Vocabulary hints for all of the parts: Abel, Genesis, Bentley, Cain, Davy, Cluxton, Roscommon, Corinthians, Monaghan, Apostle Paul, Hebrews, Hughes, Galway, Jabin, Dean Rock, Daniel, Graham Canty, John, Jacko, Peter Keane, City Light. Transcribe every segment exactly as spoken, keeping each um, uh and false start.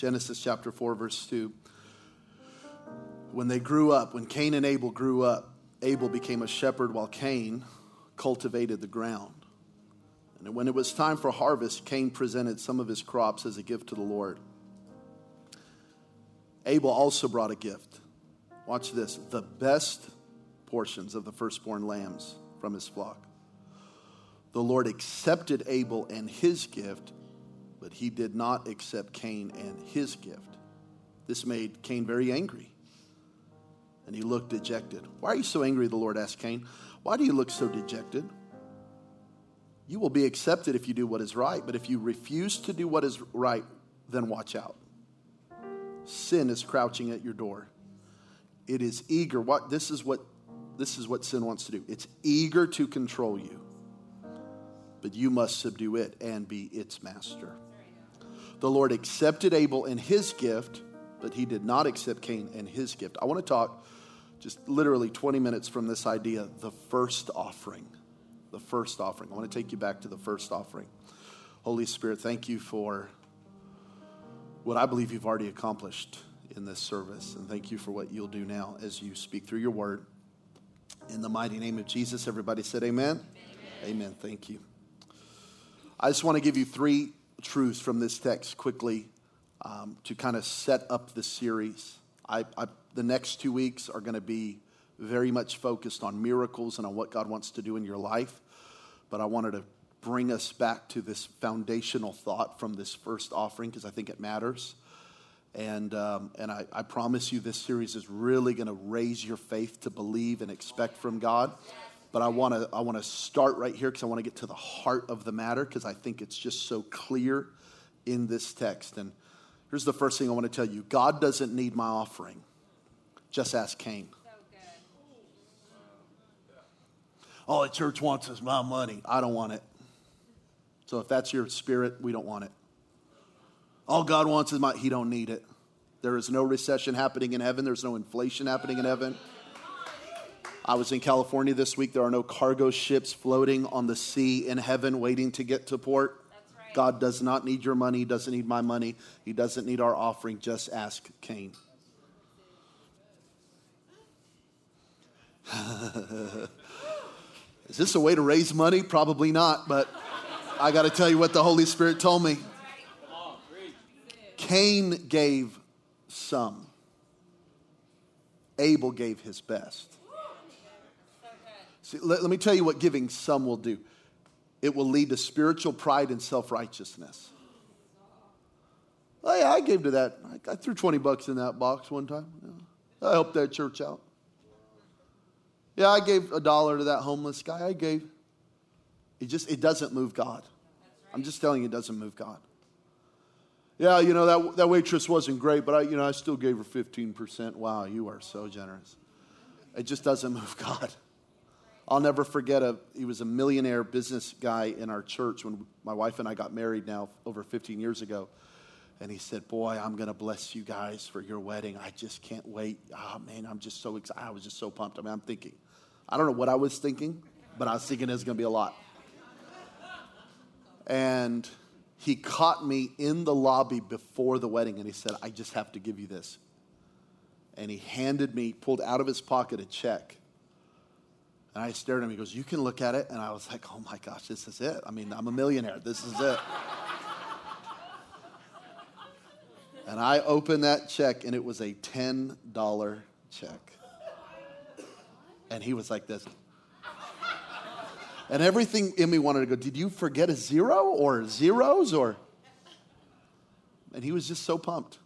Genesis chapter four, verse two. When they grew up, when Cain and Abel grew up, Abel became a shepherd while Cain cultivated the ground. And when it was time for harvest, Cain presented some of his crops as a gift to the Lord. Abel also brought a gift. Watch this. The best portions of the firstborn lambs from his flock. The Lord accepted Abel and his gift, but he did not accept Cain and his gift. This made Cain very angry, and he looked dejected. Why are you so angry? The Lord asked Cain. Why do you look so dejected? You will be accepted if you do what is right, but if you refuse to do what is right, then watch out. Sin is crouching at your door. It is eager. What this is what this is what sin wants to do. It's eager to control you. But you must subdue it and be its master. The Lord accepted Abel and his gift, but he did not accept Cain and his gift. I want to talk just literally twenty minutes from this idea, the first offering. The first offering. I want to take you back to the first offering. Holy Spirit, thank you for what I believe you've already accomplished in this service. And thank you for what you'll do now as you speak through your word. In the mighty name of Jesus, everybody said amen. Amen. Amen. Thank you. I just want to give you three truths from this text quickly um, to kind of set up the series. I, I, the next two weeks are going to be very much focused on miracles and on what God wants to do in your life. But I wanted to bring us back to this foundational thought from this first offering because I think it matters. And um, and I, I promise you this series is really going to raise your faith to believe and expect from God. But I want to I want to start right here because I want to get to the heart of the matter because I think it's just so clear in this text. And here's the first thing I want to tell you. God doesn't need my offering. Just ask Cain. So good. All the church wants is my money. I don't want it. So if that's your spirit, we don't want it. All God wants is my, he don't need it. There is no recession happening in heaven. There's no inflation happening in heaven. I was in California this week. There are no cargo ships floating on the sea in heaven waiting to get to port. That's right. God does not need your money. He doesn't need my money. He doesn't need our offering. Just ask Cain. Is this a way to raise money? Probably not, but I got to tell you what the Holy Spirit told me. Cain gave some. Abel gave his best. See, let, let me tell you what giving some will do. It will lead to spiritual pride and self-righteousness. Oh, yeah, I gave to that. I, I threw twenty bucks in that box one time. Yeah. I helped that church out. Yeah, I gave a dollar to that homeless guy. I gave. It just, it doesn't move God. I'm just telling you, it doesn't move God. Yeah, you know, that, that waitress wasn't great, but I, you know, I still gave her fifteen percent. Wow, you are so generous. It just doesn't move God. I'll never forget, a, he was a millionaire business guy in our church when my wife and I got married now over fifteen years ago. And he said, boy, I'm going to bless you guys for your wedding. I just can't wait. Oh, man, I'm just so excited. I was just so pumped. I mean, I'm thinking. I don't know what I was thinking, but I was thinking there's going to be a lot. And he caught me in the lobby before the wedding, and he said, I just have to give you this. And he handed me, pulled out of his pocket a check. And I stared at him. He goes, you can look at it. And I was like, oh, my gosh, this is it. I mean, I'm a millionaire. This is it. And I opened that check, and it was a ten dollar check. And he was like this. And everything in me wanted to go, did you forget a zero or zeros? or? And he was just so pumped.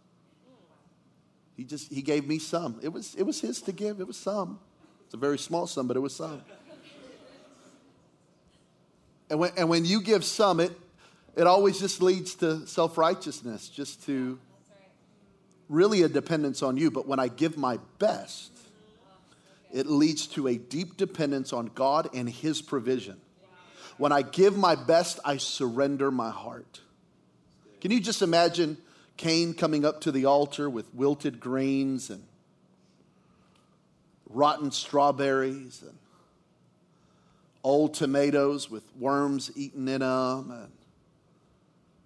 He just he gave me some. It was, it was his to give. It was some. It's a very small sum, but it was some. And when, and when you give some, it, it always just leads to self-righteousness, just to really a dependence on you. But when I give my best, it leads to a deep dependence on God and his provision. When I give my best, I surrender my heart. Can you just imagine Cain coming up to the altar with wilted greens and rotten strawberries and old tomatoes with worms eaten in them and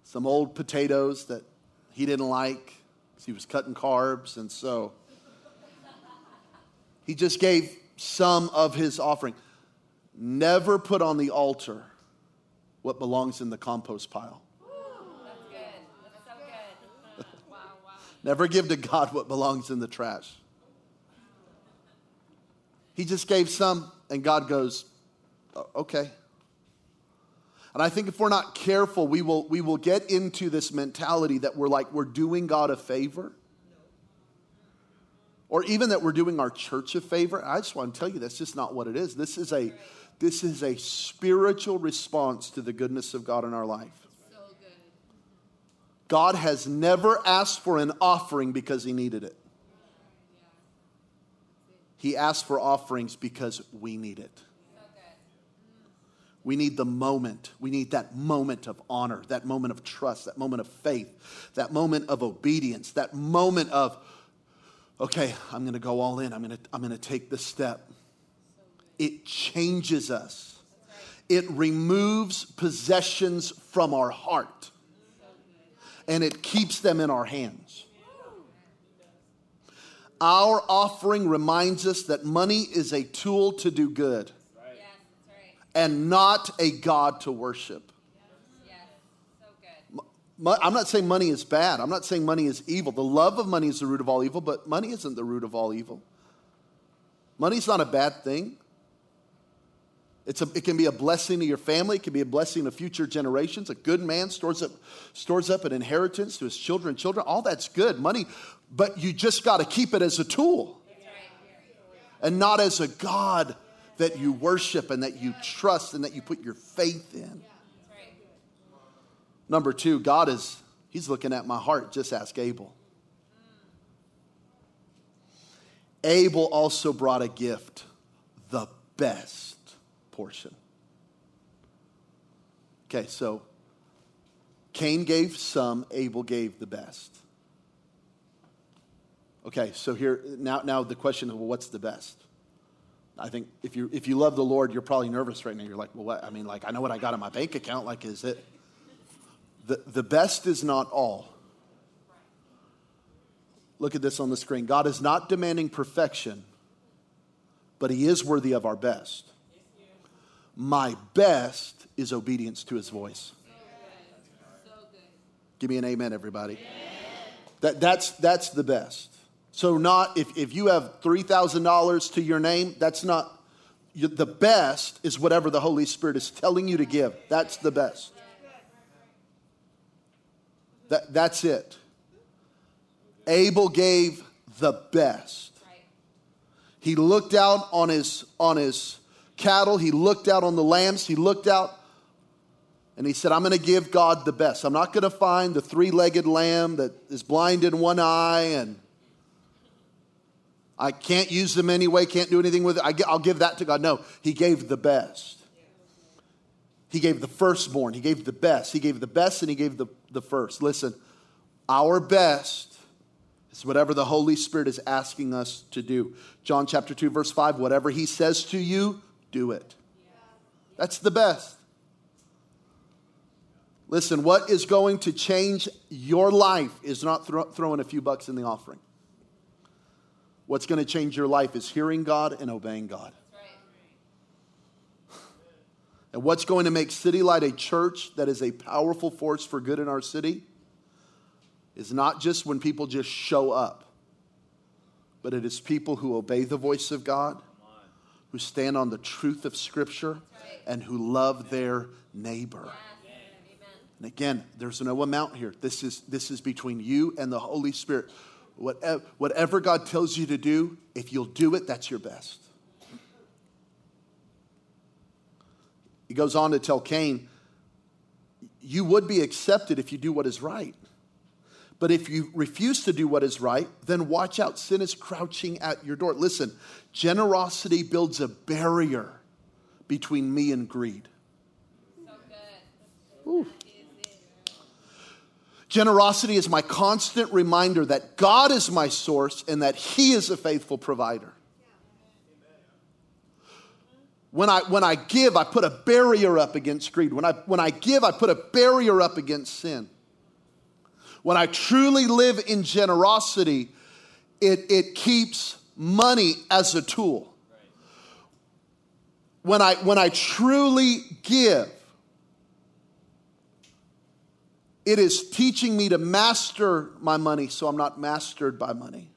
some old potatoes that he didn't like He was cutting carbs, and so he just gave some of his offering. Never put on the altar what belongs in the compost pile. That's good. That's so good. Wow, wow. Never give to God what belongs in the trash. He just gave some, and God goes, okay. And I think if we're not careful, we will we will get into this mentality that we're like, we're doing God a favor. Or even that we're doing our church a favor. I just want to tell you, that's just not what it is. This is a this is a spiritual response to the goodness of God in our life. So good. God has never asked for an offering because he needed it. He asked for offerings because we need it. We need the moment. We need that moment of honor, that moment of trust, that moment of faith, that moment of obedience, that moment of, okay, I'm going to go all in. I'm going to I'm going to take this step. It changes us. It removes possessions from our heart. And it keeps them in our hands. Our offering reminds us that money is a tool to do good. And not a God to worship. Yes, so good. I'm not saying money is bad. I'm not saying money is evil. The love of money is the root of all evil, but money isn't the root of all evil. Money's not a bad thing. It's a, it can be a blessing to your family. It can be a blessing to future generations. A good man stores up, stores up an inheritance to his children, children. All that's good, money. But you just got to keep it as a tool. That's right. And not as a God that you worship and that you trust and that you put your faith in. Number two, God is, he's looking at my heart. Just ask Abel. Abel also brought a gift, the best portion. Okay, so Cain gave some, Abel gave the best. Okay, so here, now, now the question is, well, what's the best? I think if you if you love the Lord, you're probably nervous right now. You're like, well, what? I mean, like, I know what I got in my bank account. Like, is it? The, the best is not all. Look at this on the screen. God is not demanding perfection, but he is worthy of our best. My best is obedience to his voice. So good. So good. Give me an amen, everybody. Amen. That, that's, that's the best. So not, if, if you have three thousand dollars to your name, that's not, you, the best is whatever the Holy Spirit is telling you to give. That's the best. That, that's it. Abel gave the best. He looked out on his, on his cattle. He looked out on the lambs. He looked out and he said, I'm going to give God the best. I'm not going to find the three-legged lamb that is blind in one eye and I can't use them anyway, can't do anything with it. I, I'll give that to God. No, he gave the best. He gave the firstborn. He gave the best. He gave the best and he gave the, the first. Listen, our best is whatever the Holy Spirit is asking us to do. John chapter two, verse five, whatever he says to you, do it. That's the best. Listen, what is going to change your life is not thro- throwing a few bucks in the offering. What's going to change your life is hearing God and obeying God. Right. And what's going to make City Light a church that is a powerful force for good in our city is not just when people just show up, but it is people who obey the voice of God, who stand on the truth of Scripture, right, and who love their neighbor. Yes. And again, there's no amount here. This is, this is between you and the Holy Spirit. Whatever, whatever God tells you to do, if you'll do it, that's your best. He goes on to tell Cain, you would be accepted if you do what is right. But if you refuse to do what is right, then watch out. Sin is crouching at your door. Listen, generosity builds a barrier between me and greed. So good. Ooh. Generosity is my constant reminder that God is my source and that he is a faithful provider. When I, when I give, I put a barrier up against greed. When I, when I give, I put a barrier up against sin. When I truly live in generosity, it, it keeps money as a tool. When I, when I truly give, it is teaching me to master my money so I'm not mastered by money.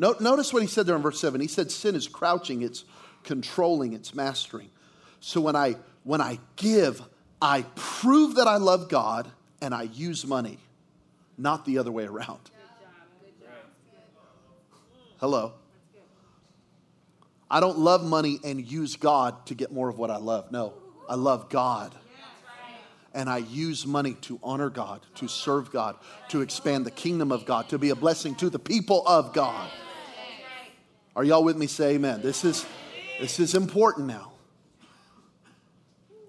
Notice what he said there in verse seven. He said sin is crouching, it's controlling, it's mastering. So when I when I give, I prove that I love God and I use money, not the other way around. Good job. Good job. Hello. I don't love money and use God to get more of what I love. No, I love God. And I use money to honor God, to serve God, to expand the kingdom of God, to be a blessing to the people of God. Are y'all with me? Say amen. This is this is important now.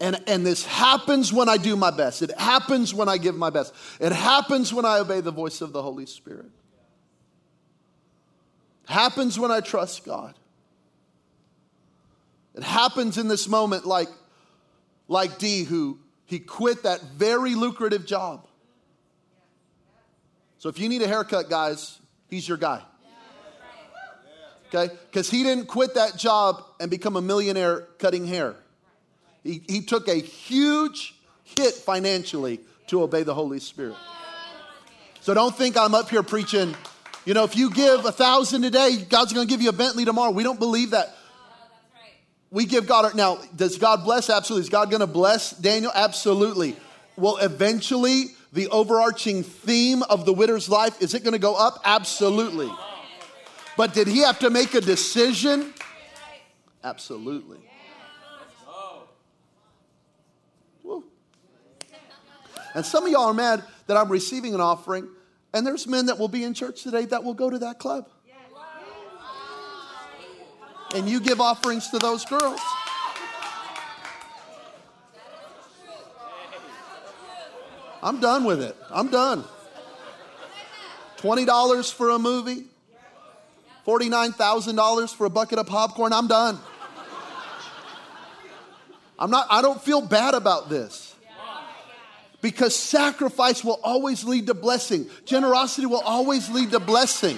And, and this happens when I do my best. It happens when I give my best. It happens when I obey the voice of the Holy Spirit. It happens when I trust God. It happens in this moment like, like D, who he quit that very lucrative job. So if you need a haircut, guys, he's your guy. Okay? Because he didn't quit that job and become a millionaire cutting hair. He, he took a huge hit financially to obey the Holy Spirit. So don't think I'm up here preaching, you know, if you give a thousand today, God's going to give you a Bentley tomorrow. We don't believe that. We give God, now, does God bless? Absolutely. Is God going to bless Daniel? Absolutely. Well, eventually, the overarching theme of the widow's life, is it going to go up? Absolutely. But did he have to make a decision? Absolutely. And some of y'all are mad that I'm receiving an offering, and there's men that will be in church today that will go to that club. And you give offerings to those girls. I'm done with it. I'm done. twenty dollars for a movie. forty-nine thousand dollars for a bucket of popcorn. I'm done. I'm not, I don't feel bad about this. Because sacrifice will always lead to blessing. Generosity will always lead to blessing.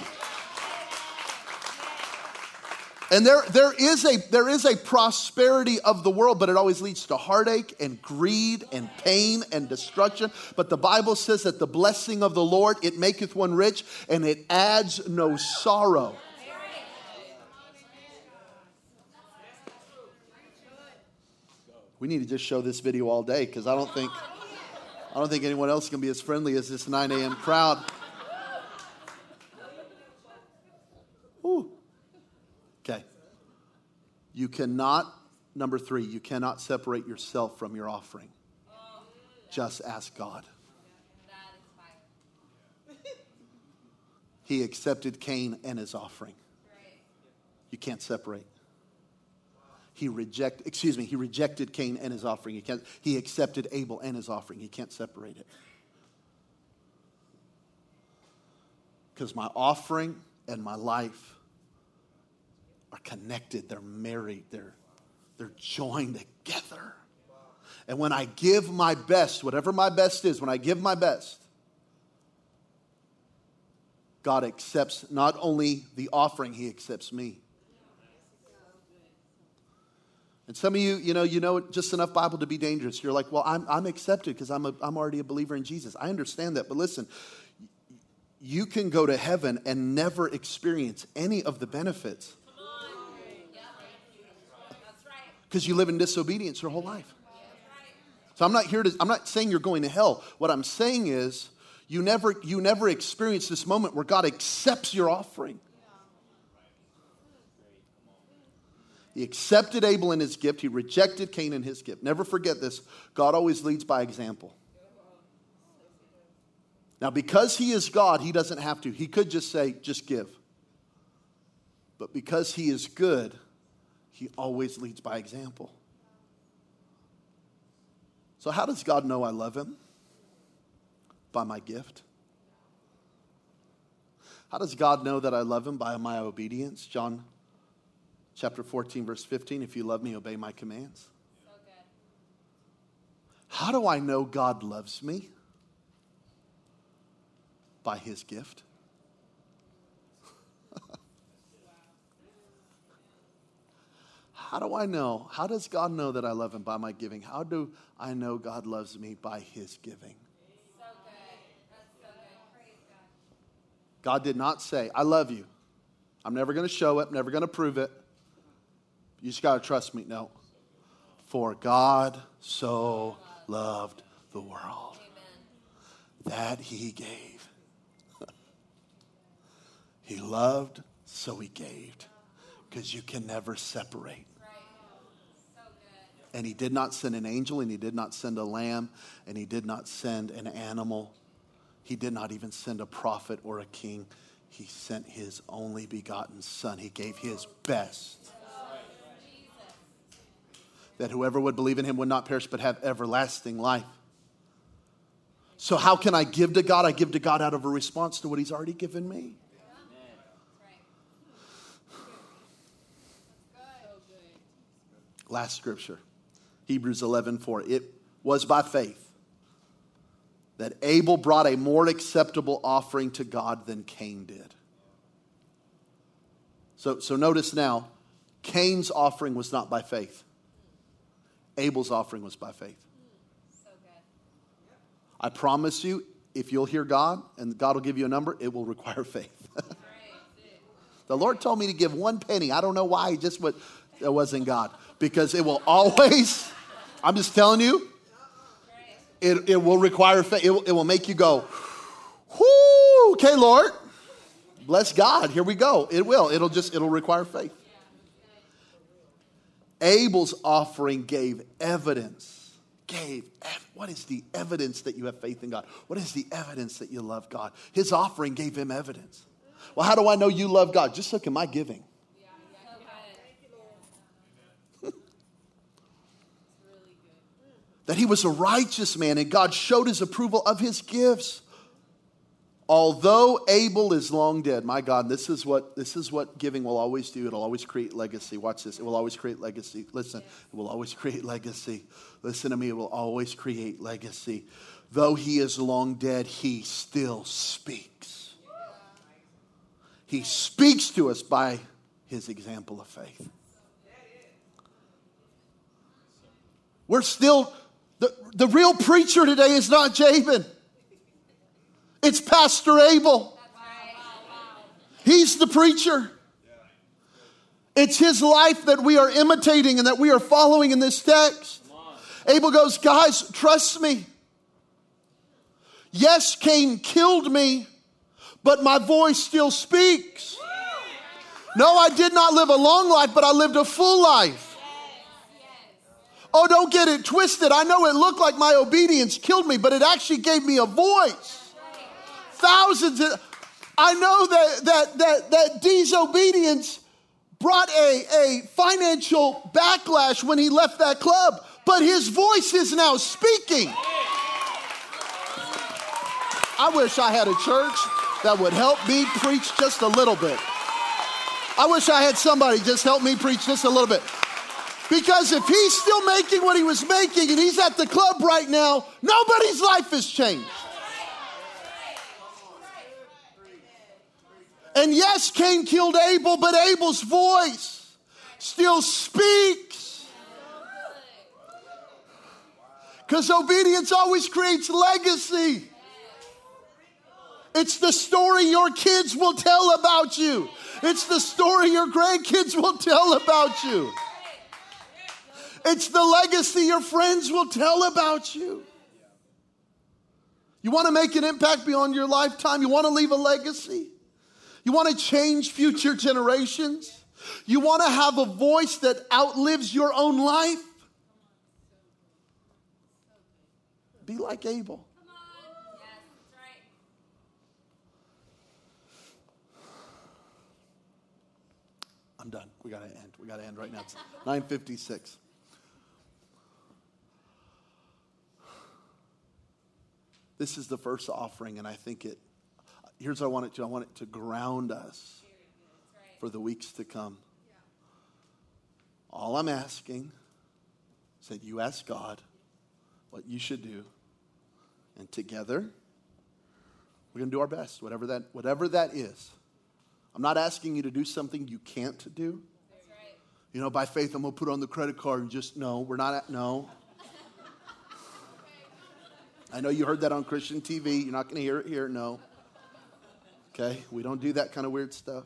And there, there is a there is a prosperity of the world, but it always leads to heartache and greed and pain and destruction. But the Bible says that the blessing of the Lord, it maketh one rich and it adds no sorrow. We need to just show this video all day because I don't think I don't think anyone else can be as friendly as this nine a.m. crowd. You cannot, number three, you cannot separate yourself from your offering. Just ask God. He accepted Cain and his offering. You can't separate. He reject, excuse me, he rejected Cain and his offering. He can't, he accepted Abel and his offering. He can't separate it. Because my offering and my life are connected, they're married, they're, they're joined together. And when I give my best, whatever my best is, when I give my best, God accepts not only the offering, he accepts me. And some of you, you know, you know just enough Bible to be dangerous. You're like, well, I'm, I'm accepted because I'm, a, I'm already a believer in Jesus. I understand that, but listen, you can go to heaven and never experience any of the benefits. Because you live in disobedience your whole life. So I'm not here to, I'm not saying you're going to hell. What I'm saying is you never, you never experience this moment where God accepts your offering. He accepted Abel in his gift. He rejected Cain in his gift. Never forget this. God always leads by example. Now, because he is God, he doesn't have to. He could just say, just give. But because he is good, he always leads by example. So how does God know I love him? By my gift. How does God know that I love him? By my obedience. John chapter fourteen, verse fifteen, if you love me, obey my commands. So How do I know God loves me? By his gift. How do I know? How does God know that I love him? By my giving. How do I know God loves me? By his giving. So good. That's so good. Praise God. God did not say, I love you. I'm never going to show it. I'm never going to prove it. You just got to trust me. No. For God so loved the world. Amen. That he gave. He loved, so he gave. Because you can never separate. Right. So good. And he did not send an angel, and he did not send a lamb, and he did not send an animal. He did not even send a prophet or a king. He sent his only begotten son. He gave his best. That whoever would believe in him would not perish but have everlasting life. So how can I give to God? I give to God out of a response to what he's already given me. Last scripture, Hebrews eleven four. It was by faith that Abel brought a more acceptable offering to God than Cain did. So, so notice now, Cain's offering was not by faith. Abel's offering was by faith. So good. I promise you, if you'll hear God, and God will give you a number, it will require faith. The Lord told me to give one penny. I don't know why. He just went, it wasn't God. Because it will always, I'm just telling you, it, it will require faith. It will, it will make you go, whoo, okay, Lord. Bless God. Here we go. It will. It'll just, it'll require faith. Abel's offering gave evidence. Gave. What is the evidence that you have faith in God? What is the evidence that you love God? His offering gave him evidence. Well, how do I know you love God? Just look at my giving. That he was a righteous man and God showed his approval of his gifts. Although Abel is long dead, my God, this is what this is what giving will always do. It'll always create legacy. Watch this. It will always create legacy. Listen, it will always create legacy. Listen to me. It will always create legacy. Though he is long dead, he still speaks. He speaks to us by his example of faith. We're still, the, the real preacher today is not Jabin. It's Pastor Abel. He's the preacher. It's his life that we are imitating and that we are following in this text. Abel goes, guys, trust me. Yes, Cain killed me, but my voice still speaks. No, I did not live a long life, but I lived a full life. Oh, don't get it twisted. I know it looked like my obedience killed me, but it actually gave me a voice. Thousands of, I know that that that that disobedience brought a, a financial backlash when he left that club, but his voice is now speaking. I wish I had a church that would help me preach just a little bit. I wish I had somebody just help me preach just a little bit. Because if he's still making what he was making and he's at the club right now, nobody's life has changed. And yes, Cain killed Abel, but Abel's voice still speaks. Because obedience always creates legacy. It's the story your kids will tell about you. It's the story your grandkids will tell about you. It's the legacy your friends will tell about you. You want to make an impact beyond your lifetime? You want to leave a legacy? You want to change future generations? You want to have a voice that outlives your own life? Be like Abel. I'm done. We got to end. We got to end right now. It's nine fifty-six. This is the first offering, and I think it, here's what I want it to, I want it to ground us for the weeks to come. All I'm asking is that you ask God what you should do. And together, we're going to do our best, whatever that, whatever that is. I'm not asking you to do something you can't do. That's right. You know, by faith, I'm going to put on the credit card and just, no, we're not, at, no. I know you heard that on Christian T V. You're not going to hear it here, no. Okay, we don't do that kind of weird stuff.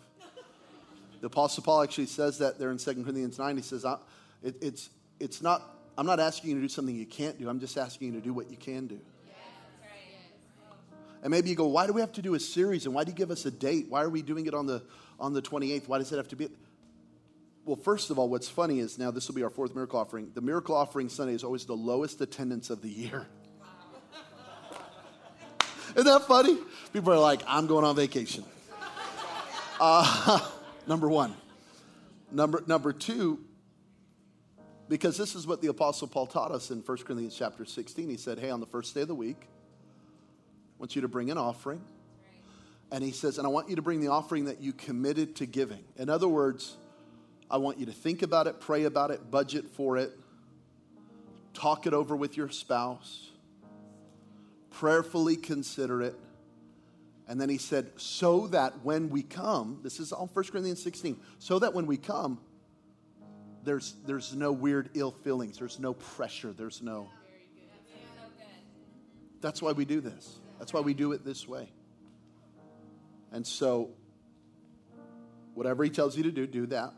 The Apostle Paul actually says that there in Second Corinthians nine. He says, I, it, it's, it's not, I'm not asking you to do something you can't do. I'm just asking you to do what you can do. And maybe you go, why do we have to do a series? And why do you give us a date? Why are we doing it on the on the twenty-eighth? Why does it have to be? Well, first of all, what's funny is now this will be our fourth miracle offering. The miracle offering Sunday is always the lowest attendance of the year. Isn't that funny? People are like, I'm going on vacation. Uh, number one. Number, number two, because this is what the Apostle Paul taught us in First Corinthians chapter sixteen. He said, hey, on the first day of the week, I want you to bring an offering. And he says, and I want you to bring the offering that you committed to giving. In other words, I want you to think about it, pray about it, budget for it, talk it over with your spouse, prayerfully consider it. And then he said, so that when we come, this is all First Corinthians sixteen, so that when we come, there's, there's no weird ill feelings. There's no pressure. There's no. That's why we do this. That's why we do it this way. And so, whatever he tells you to do, do that.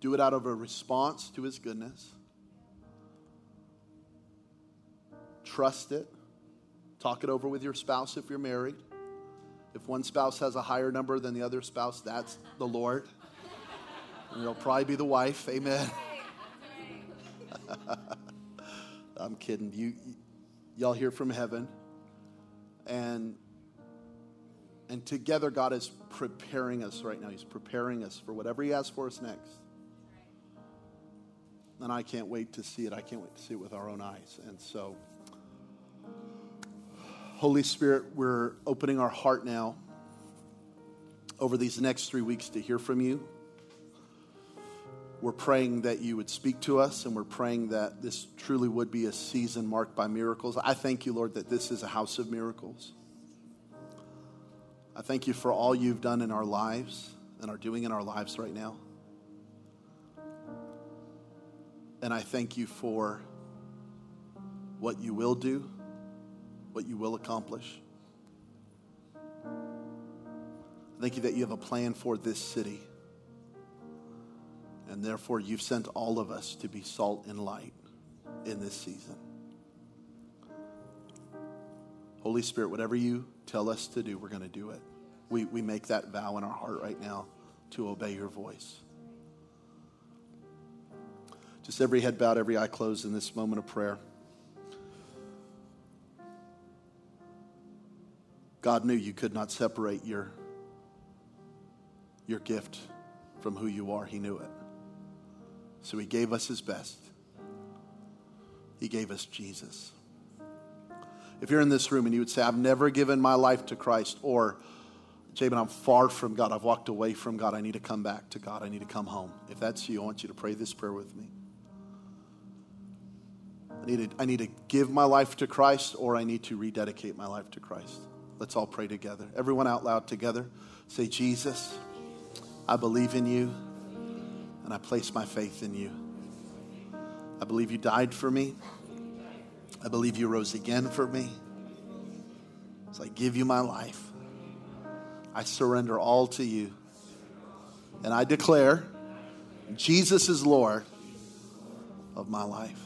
Do it out of a response to his goodness. Trust it. Talk it over with your spouse if you're married. If one spouse has a higher number than the other spouse, that's the Lord. And it'll probably be the wife. Amen. I'm kidding. You... you Y'all hear from heaven. And, and together God is preparing us right now. He's preparing us for whatever he has for us next. And I can't wait to see it. I can't wait to see it with our own eyes. And so, Holy Spirit, we're opening our heart now over these next three weeks to hear from you. We're praying that you would speak to us, and we're praying that this truly would be a season marked by miracles. I thank you, Lord, that this is a house of miracles. I thank you for all you've done in our lives and are doing in our lives right now. And I thank you for what you will do, what you will accomplish. Thank you that you have a plan for this city. And therefore, you've sent all of us to be salt and light in this season. Holy Spirit, whatever you tell us to do, we're going to do it. We, we make that vow in our heart right now to obey your voice. Just every head bowed, every eye closed in this moment of prayer. God knew you could not separate your, your gift from who you are. He knew it. So he gave us his best. He gave us Jesus. If you're in this room and you would say, I've never given my life to Christ, or, Jabin, I'm far from God. I've walked away from God. I need to come back to God. I need to come home. If that's you, I want you to pray this prayer with me. I need to, I need to give my life to Christ, or I need to rededicate my life to Christ. Let's all pray together. Everyone out loud together. Say, Jesus, I believe in you. And I place my faith in you. I believe you died for me. I believe you rose again for me. So I give you my life. I surrender all to you. And I declare Jesus is Lord of my life.